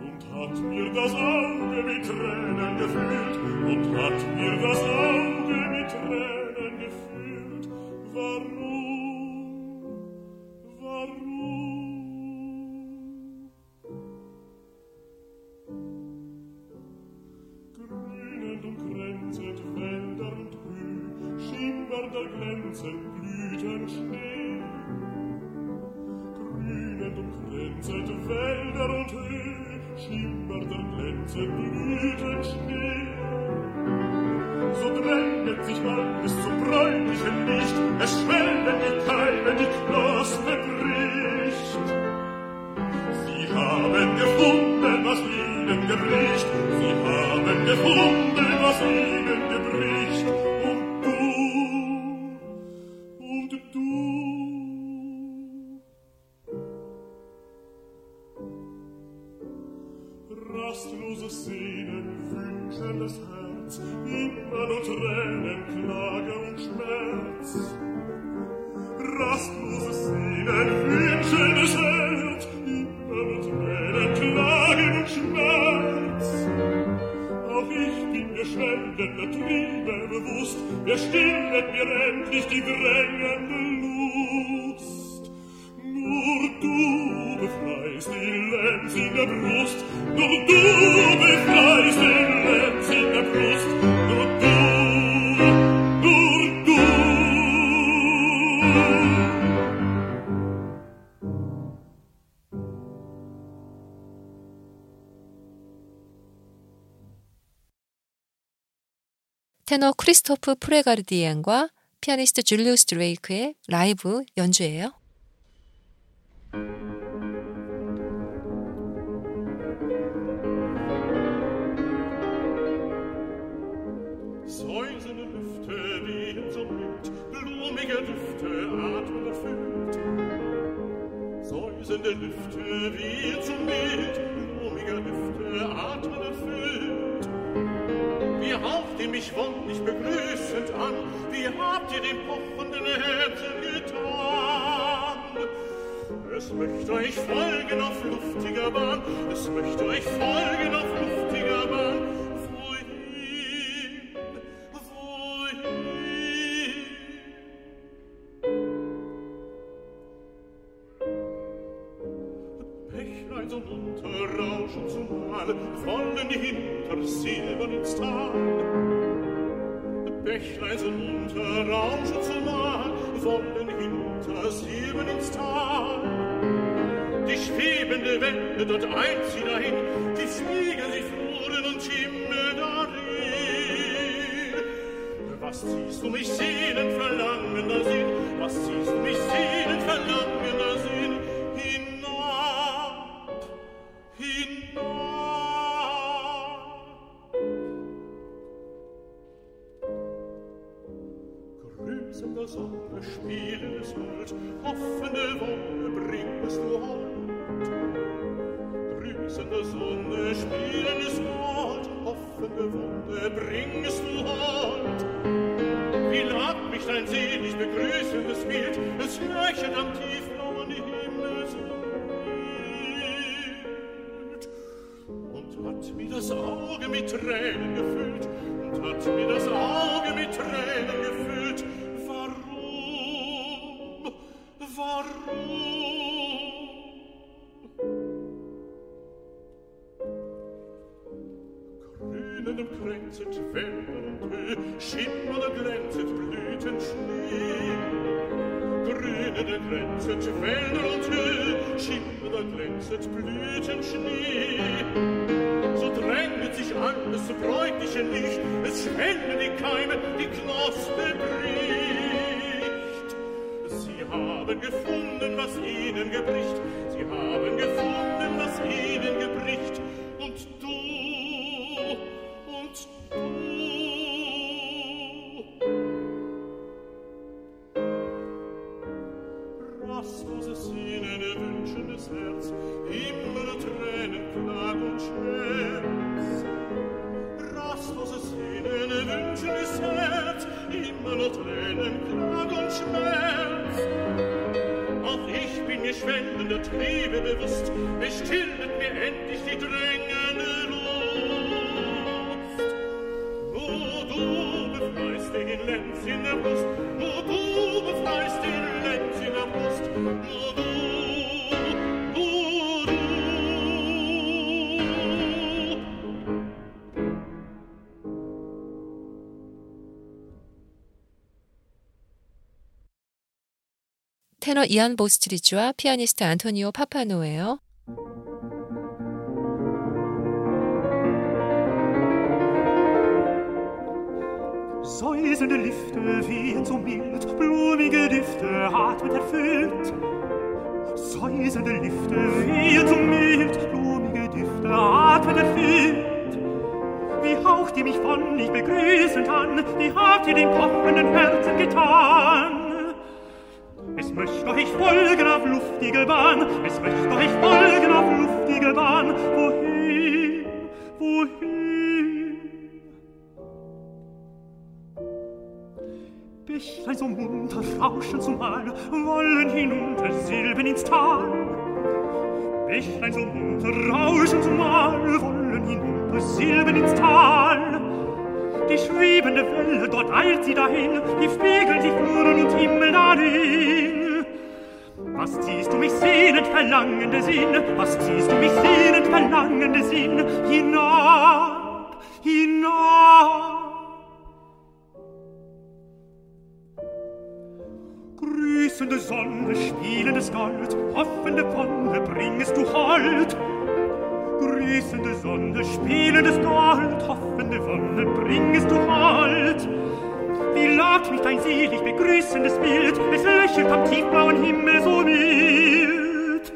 Und hat mir das Auge mit Tränen gefüllt, und hat mir das Auge mit Tränen gefüllt. Warum, warum? Grünend und kränzet Wälder und Hügel, schimmernder glänzend Blütenschnee. Grünend und kränzet Wälder und Hügel, schimmernder glänzend Blütenschnee. So dränget sich man bis zum bräunlichen Licht, es schwellen die Keime, die Knospe bricht. Sie haben gefunden, was ihnen gebricht, sie haben gefunden, was ihnen gebricht. Und du, rastlose Sehnen, wünschendes Herz, immer nur Tränen, Klage und Schmerz. Rastlose Sehnen, wünschendes Herz, immer nur Tränen, Klage und Schmerz. Auch ich bin mir schwelgender Triebe bewusst, wer stillet mir endlich die drängende Lust? Nur du befreist die Lenz in der Brust, nur du befreist die Lenz in der Brust, nur du, 테너 크리스토프 프레가르디안과 피아니스트 줄리우스 드레이크의 라이브 연주예요. Säuselnde Lüfte wehen so mild, blumige Düfte atmen erfüllt. Säuselnde Lüfte wehen so mild, blumige Düfte atmen erfüllt. Wie haucht ihr mich wonn nicht begrüßend an, wie habt ihr dem pochenden Herzen getan? Es möchte euch folgen auf luftiger Bahn, es möchte euch folgen auf luftiger Bahn. Wollen die hinter Silber ins Tal, Bächlein so munter rauschen zumal, wollen hinter Silber ins Tal. Die schwebende Wände dort eilt sie dahin, die spiegeln sich Fluren und Himmel darin. Was ziehst du mich sehnend verlangender Sinn? Was ziehst du mich sehnend verlangender Sinn? Hinab, hinab. 테너 이안 보스트리지와 피아니스트 안토니오 파파노예요. Säuselnde Lüfte wehen so mild, blumige Düfte atmet erfüllt. Säuselnde Lüfte wehen so mild, blumige Düfte atmet erfüllt. Wie haucht ihr mich von nicht begrüßend an, wie habt ihr den kochenden Herzen getan? Es möchte euch folgen auf luftige Bahn, es möchte euch folgen auf luftige Bahn. Wohin, wohin? Bächlein so munter rauschen zumal, wollen hinunter Silben ins Tal. Bächlein so munter rauschen zumal, wollen hinunter Silben ins Tal. Die schwebende Welle, dort eilt sie dahin, die spiegeln sich Fluren und Himmel darin. Was ziehst du mich sehnend, verlangende Sinn? Was ziehst du mich sehnend, verlangende Sinn? Hinab, hinab. Grüßende Sonne, spielendes Gold, hoffende Wonne, bringest du Halt. Grüßende Sonne, spielendes Gold, hoffende Wonne, bringest du Halt. Wie lacht mich dein selig begrüßendes Bild, es lächelt am tiefblauen Himmel so mild.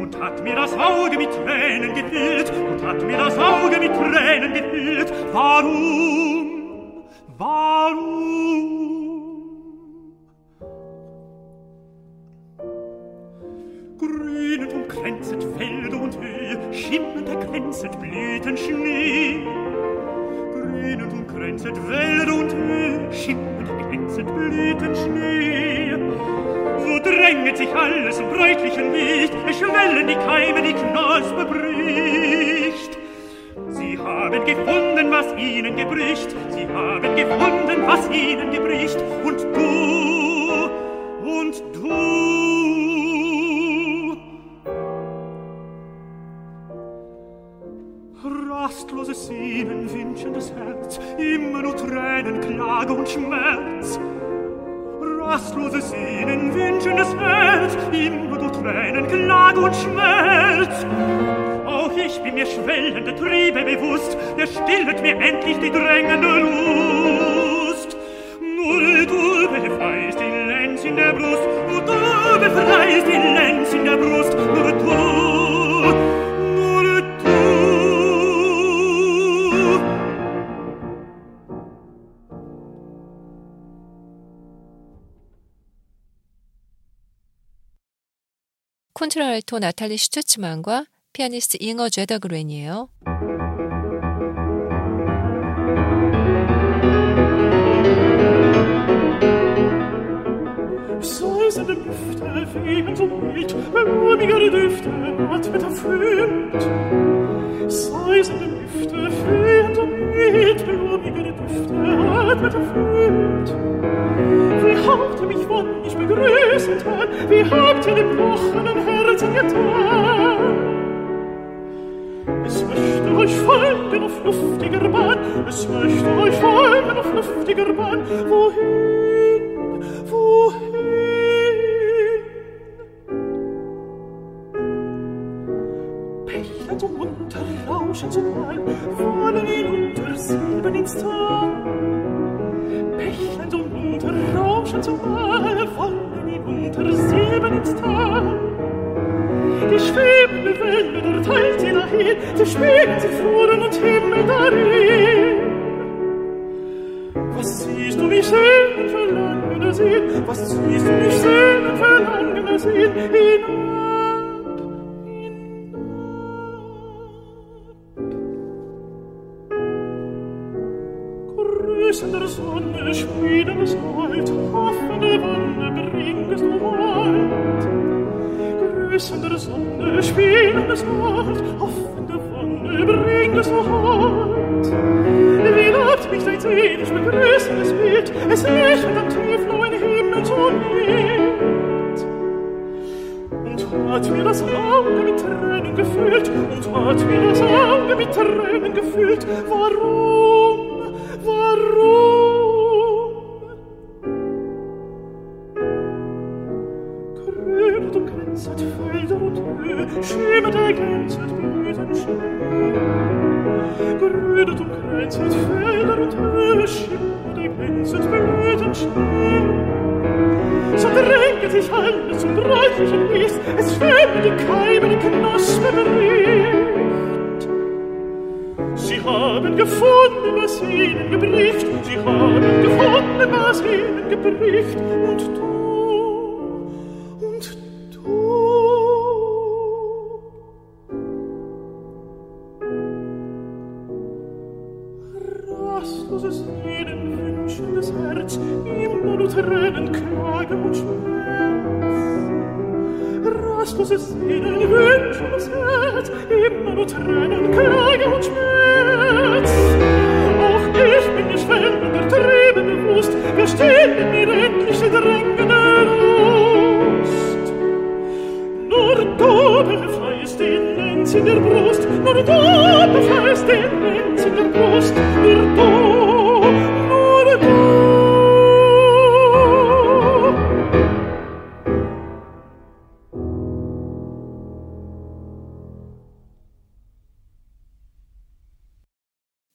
Und hat mir das Auge mit Tränen gefüllt, und hat mir das Auge mit Tränen gefüllt. Warum, warum? Grünend umkränzet Felder und Höhe, schimmernd erkränzet Blütenschnee. Grünend umkränzet Wälder und Höhe, schimmernd erkränzet Blütenschnee. So dränget sich alles im bräutlichen Licht, es schwellen die Keime, die Knospe bricht. Sie haben gefunden, was ihnen gebricht, sie haben gefunden, was ihnen gebricht. Und du, und du. Rastloses Sehnen, wünschendes Herz, immer nur Tränen, Klage und Schmerz. Rastloses Sehnen, wünschendes Herz, immer nur Tränen, Klage und Schmerz. Auch ich bin mir schwellende Triebe bewusst, der stillet mir endlich die drängende Lust. Nur du befreist den Lenz in der Brust, nur du befreist den Lenz in der Brust, nur du. 콘트라알토 나탈리 슈트츠만과 피아니스트 잉어 죄더그웬이에요. Säusende Lüfte fegen so wild, melodikere Düfte atmet erfüllt. Säusende Lüfte fegen so wild, melodikere Düfte atmet erfüllt. Wie habt ihr mich, wann ich begrüßen tat, wie habt ihr dem pochenden Herzen getan? Es möchte euch folgen auf luftiger Bahn, es möchte euch folgen auf luftiger Bahn, wohin, wohin? Bächlein so munter, rauschen so nahe, fallen hinunter, silbern ins Tal. Bächlein so munter, rauschen so nahe, fallen hinunter, silbern ins Tal. Die schwebende Welle, der teilt sie dahin, sie schweben, sie fuhren und Himmel darin. Was siehst du mich sehnen, verlangener Sinn? Was siehst du mich sehnen, verlangener Sinn? Hinab, hinab. Grüßen der Sonne, schmiedendes Gold, hoffende Wonne, bringest du Wald. Grüßen der Sonne, spielendes Gold, hoffende Wonne, bring es so hart. Wie labt mich dein selig begrüßendes Bild, es lächelt am Tiefblau in Himmel so mild. Und hat mir das Auge mit Tränen gefüllt, und hat mir das Auge mit Tränen gefüllt, warum, warum? Seit Felder und Höhe schimmert ergänzend Blütenschnee. Grünet umkränzend Felder und Höhe schimmert ergänzend Blütenschnee. So drängt sich alles zum reichlichen Biest, es schwemmen die Keime, die Knospen riecht. Sie haben gefunden, was ihnen gebrieft, sie haben gefunden, was ihnen gebrieft, und du.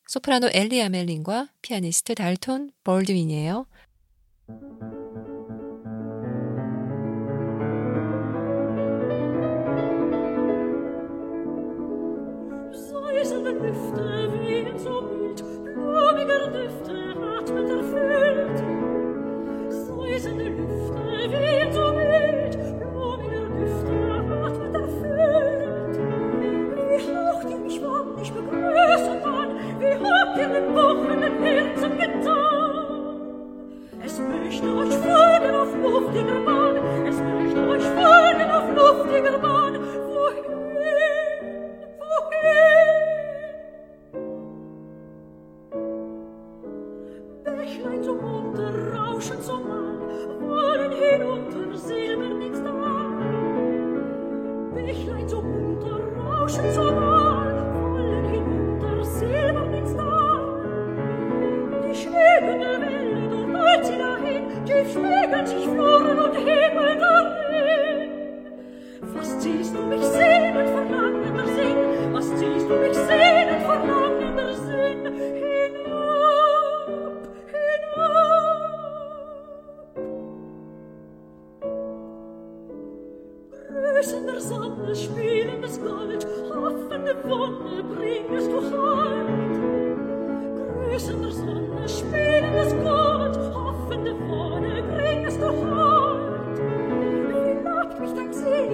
소프라노 엘리 아멜린과 피아니스트 달톤 볼드윈이에요.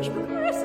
Ich begrüße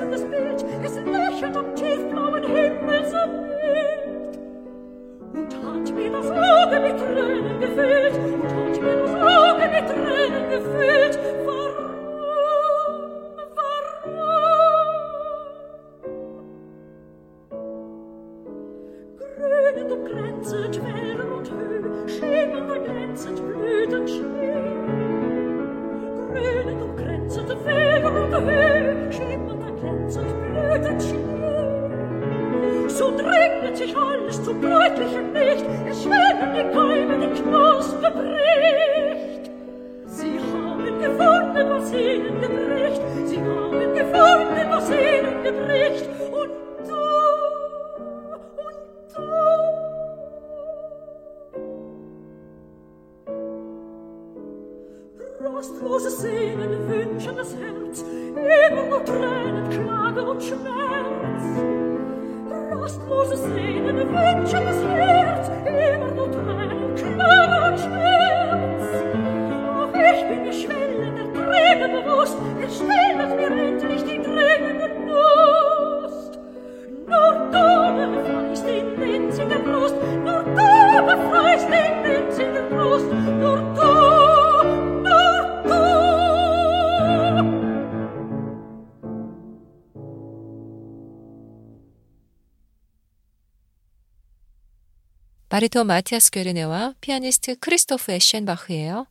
바리톤 마티아스 게르네와 피아니스트 크리스토프 에셴바흐예요.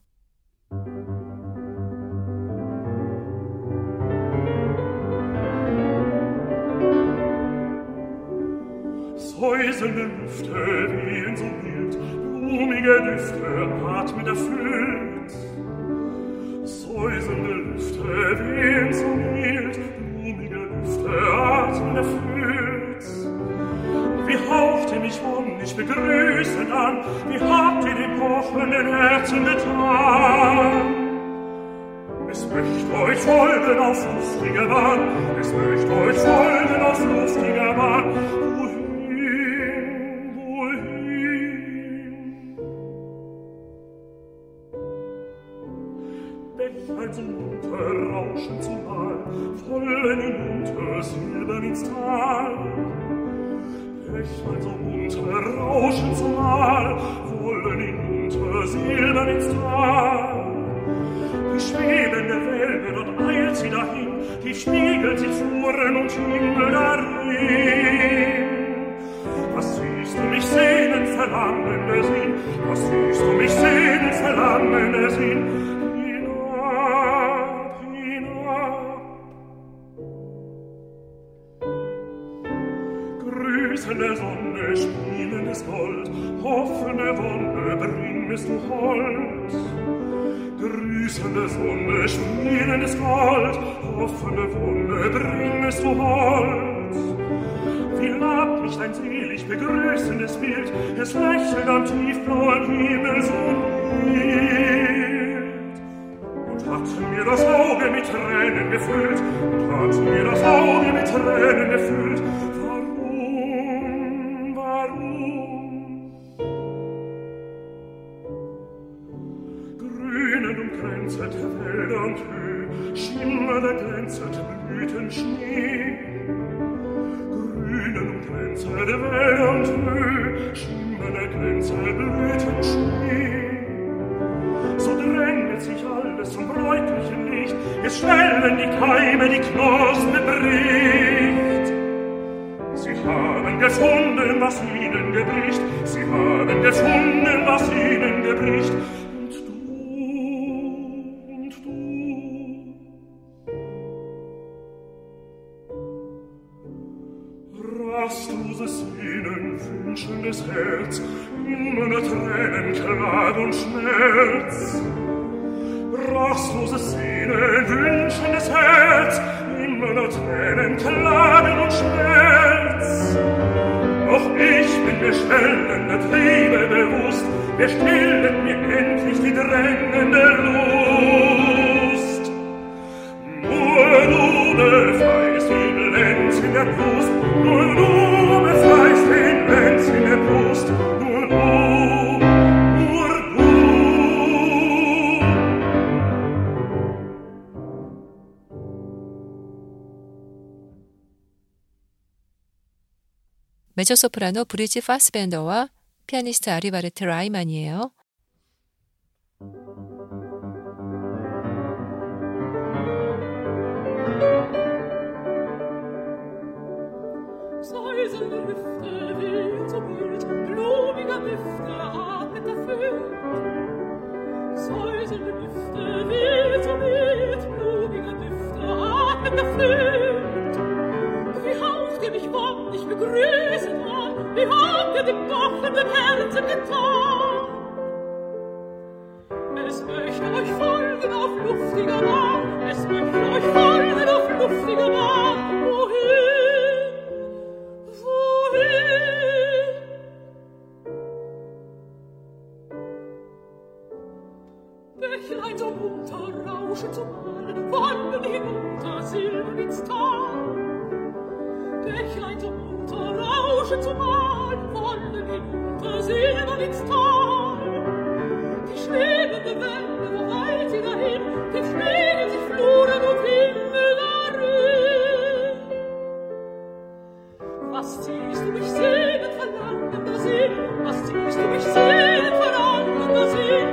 Säuselnüfte wie insumiert, blumige Düfte atmet erfüllt. Säuselnüfte wie insumiert, blumige Düfte atmet erfüllt. Wie haucht ihr mich um, nicht begrüßen an, wie habt ihr den pochenden Herzen getan? Es möcht euch folgen auf luftiger Bahn, es möcht euch folgen auf luftiger Bahn. 메조소프라노 브리지 파스벤더와 피아니스트 아리바르트 라이만이에요. Leben gefüllt. Wie haucht ihr mich warm, ich begrüße an, wie habt ihr dem pochenden Herzen getan? Es möchte euch folgen auf luftiger Bahn, es möchte euch folgen auf luftiger Bahn, wohin, wohin? Bächlein so munter, rauschen zum Malen, wandern hinunter, silbern ins Tal. Bächlein so munter, rauschen zum Malen, wandern hinunter, silbern ins Tal. Die schwebende Wände, wo weit sie dahin, die schweben sich Fluren und Himmel darin. Was ziehst du mich sehnen, verlangender See? Was ziehst du mich sehnen, verlangender See?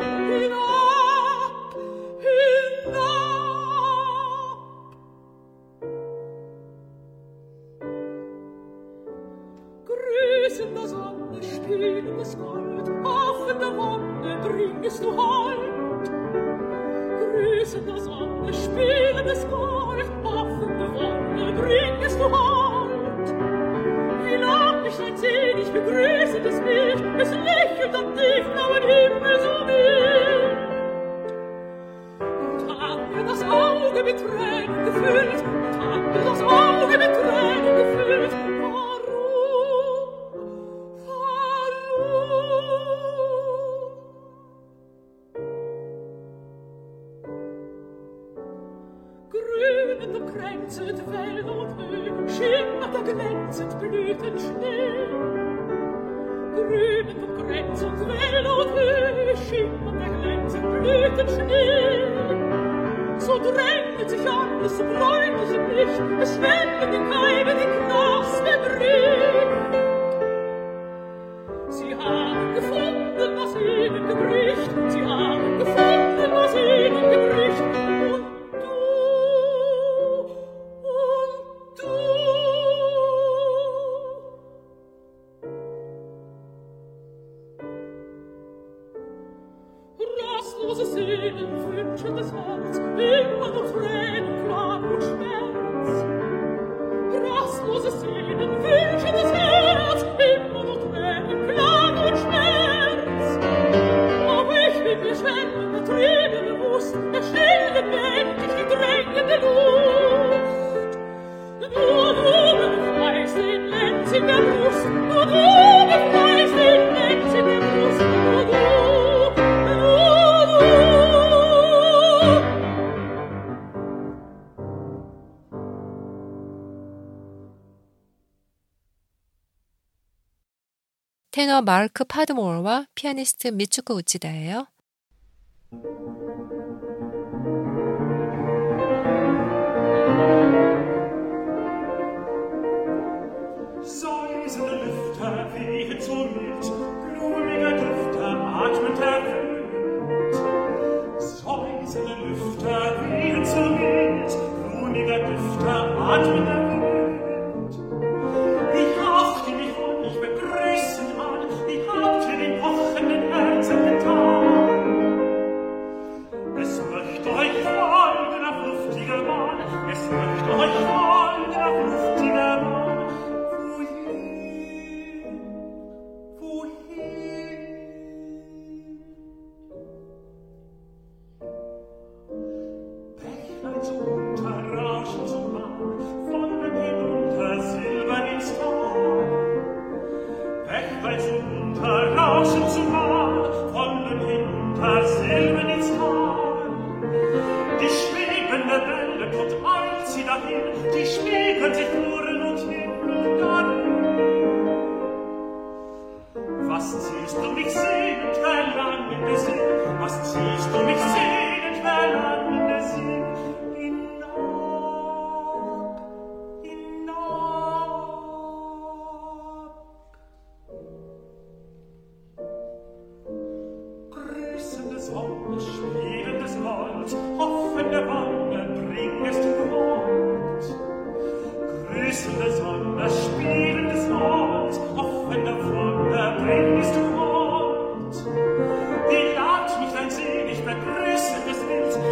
테너 마크 파드모어와 피아니스트 미츠코 우치다예요.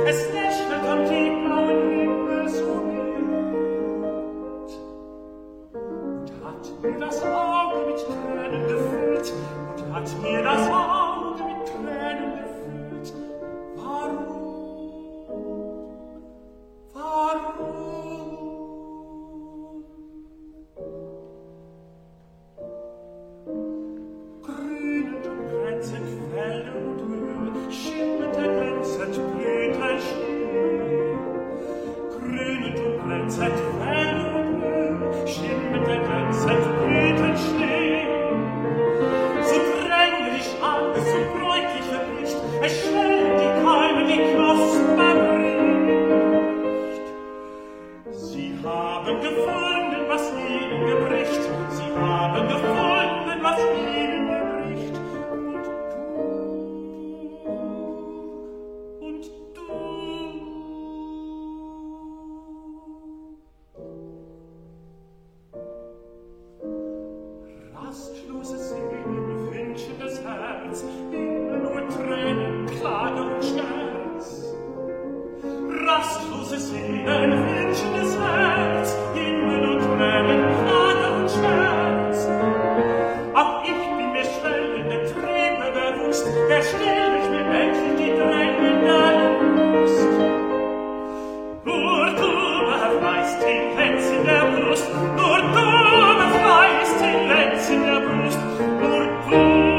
Es lächelt an die blauen Himmel so mild. Tränen, Klage und Schmerz. Rastloses Leben, wünschendes Herz, Himmel und Tränen, Klage und Schmerz. Auch ich bin mir schnell der Triebe bewusst, erstell ich mir Menschen, die drängen deine Lust. Nur du befreist den Lenz in der Brust, nur du befreist den Lenz in der Brust, nur du.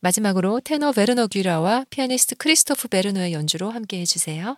마지막으로 테너 베르너 규라와 피아니스트 크리스토프 베르노의 연주로 함께 해주세요.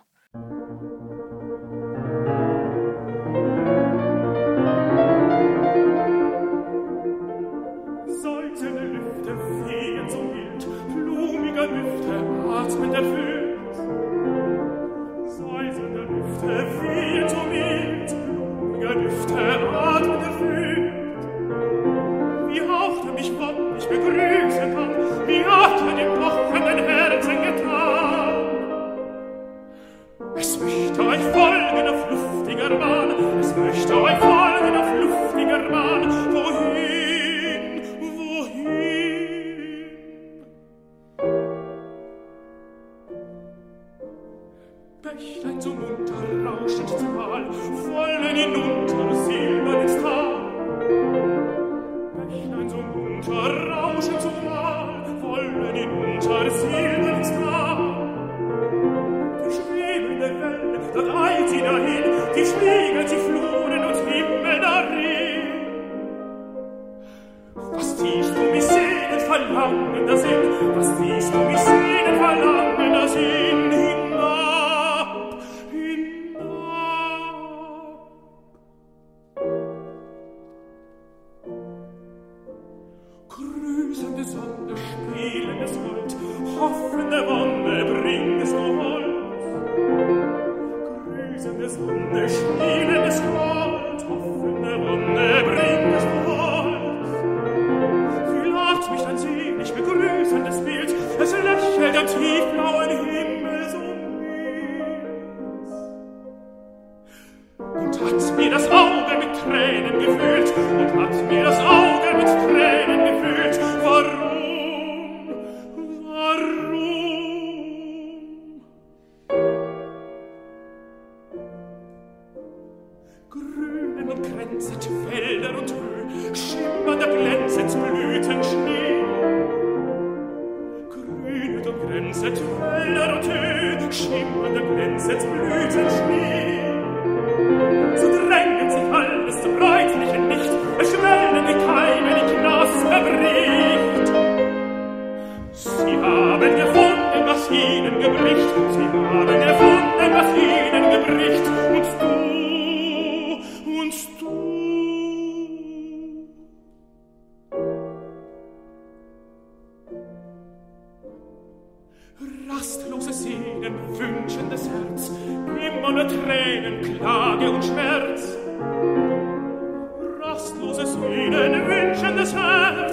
Wünschendes Herz,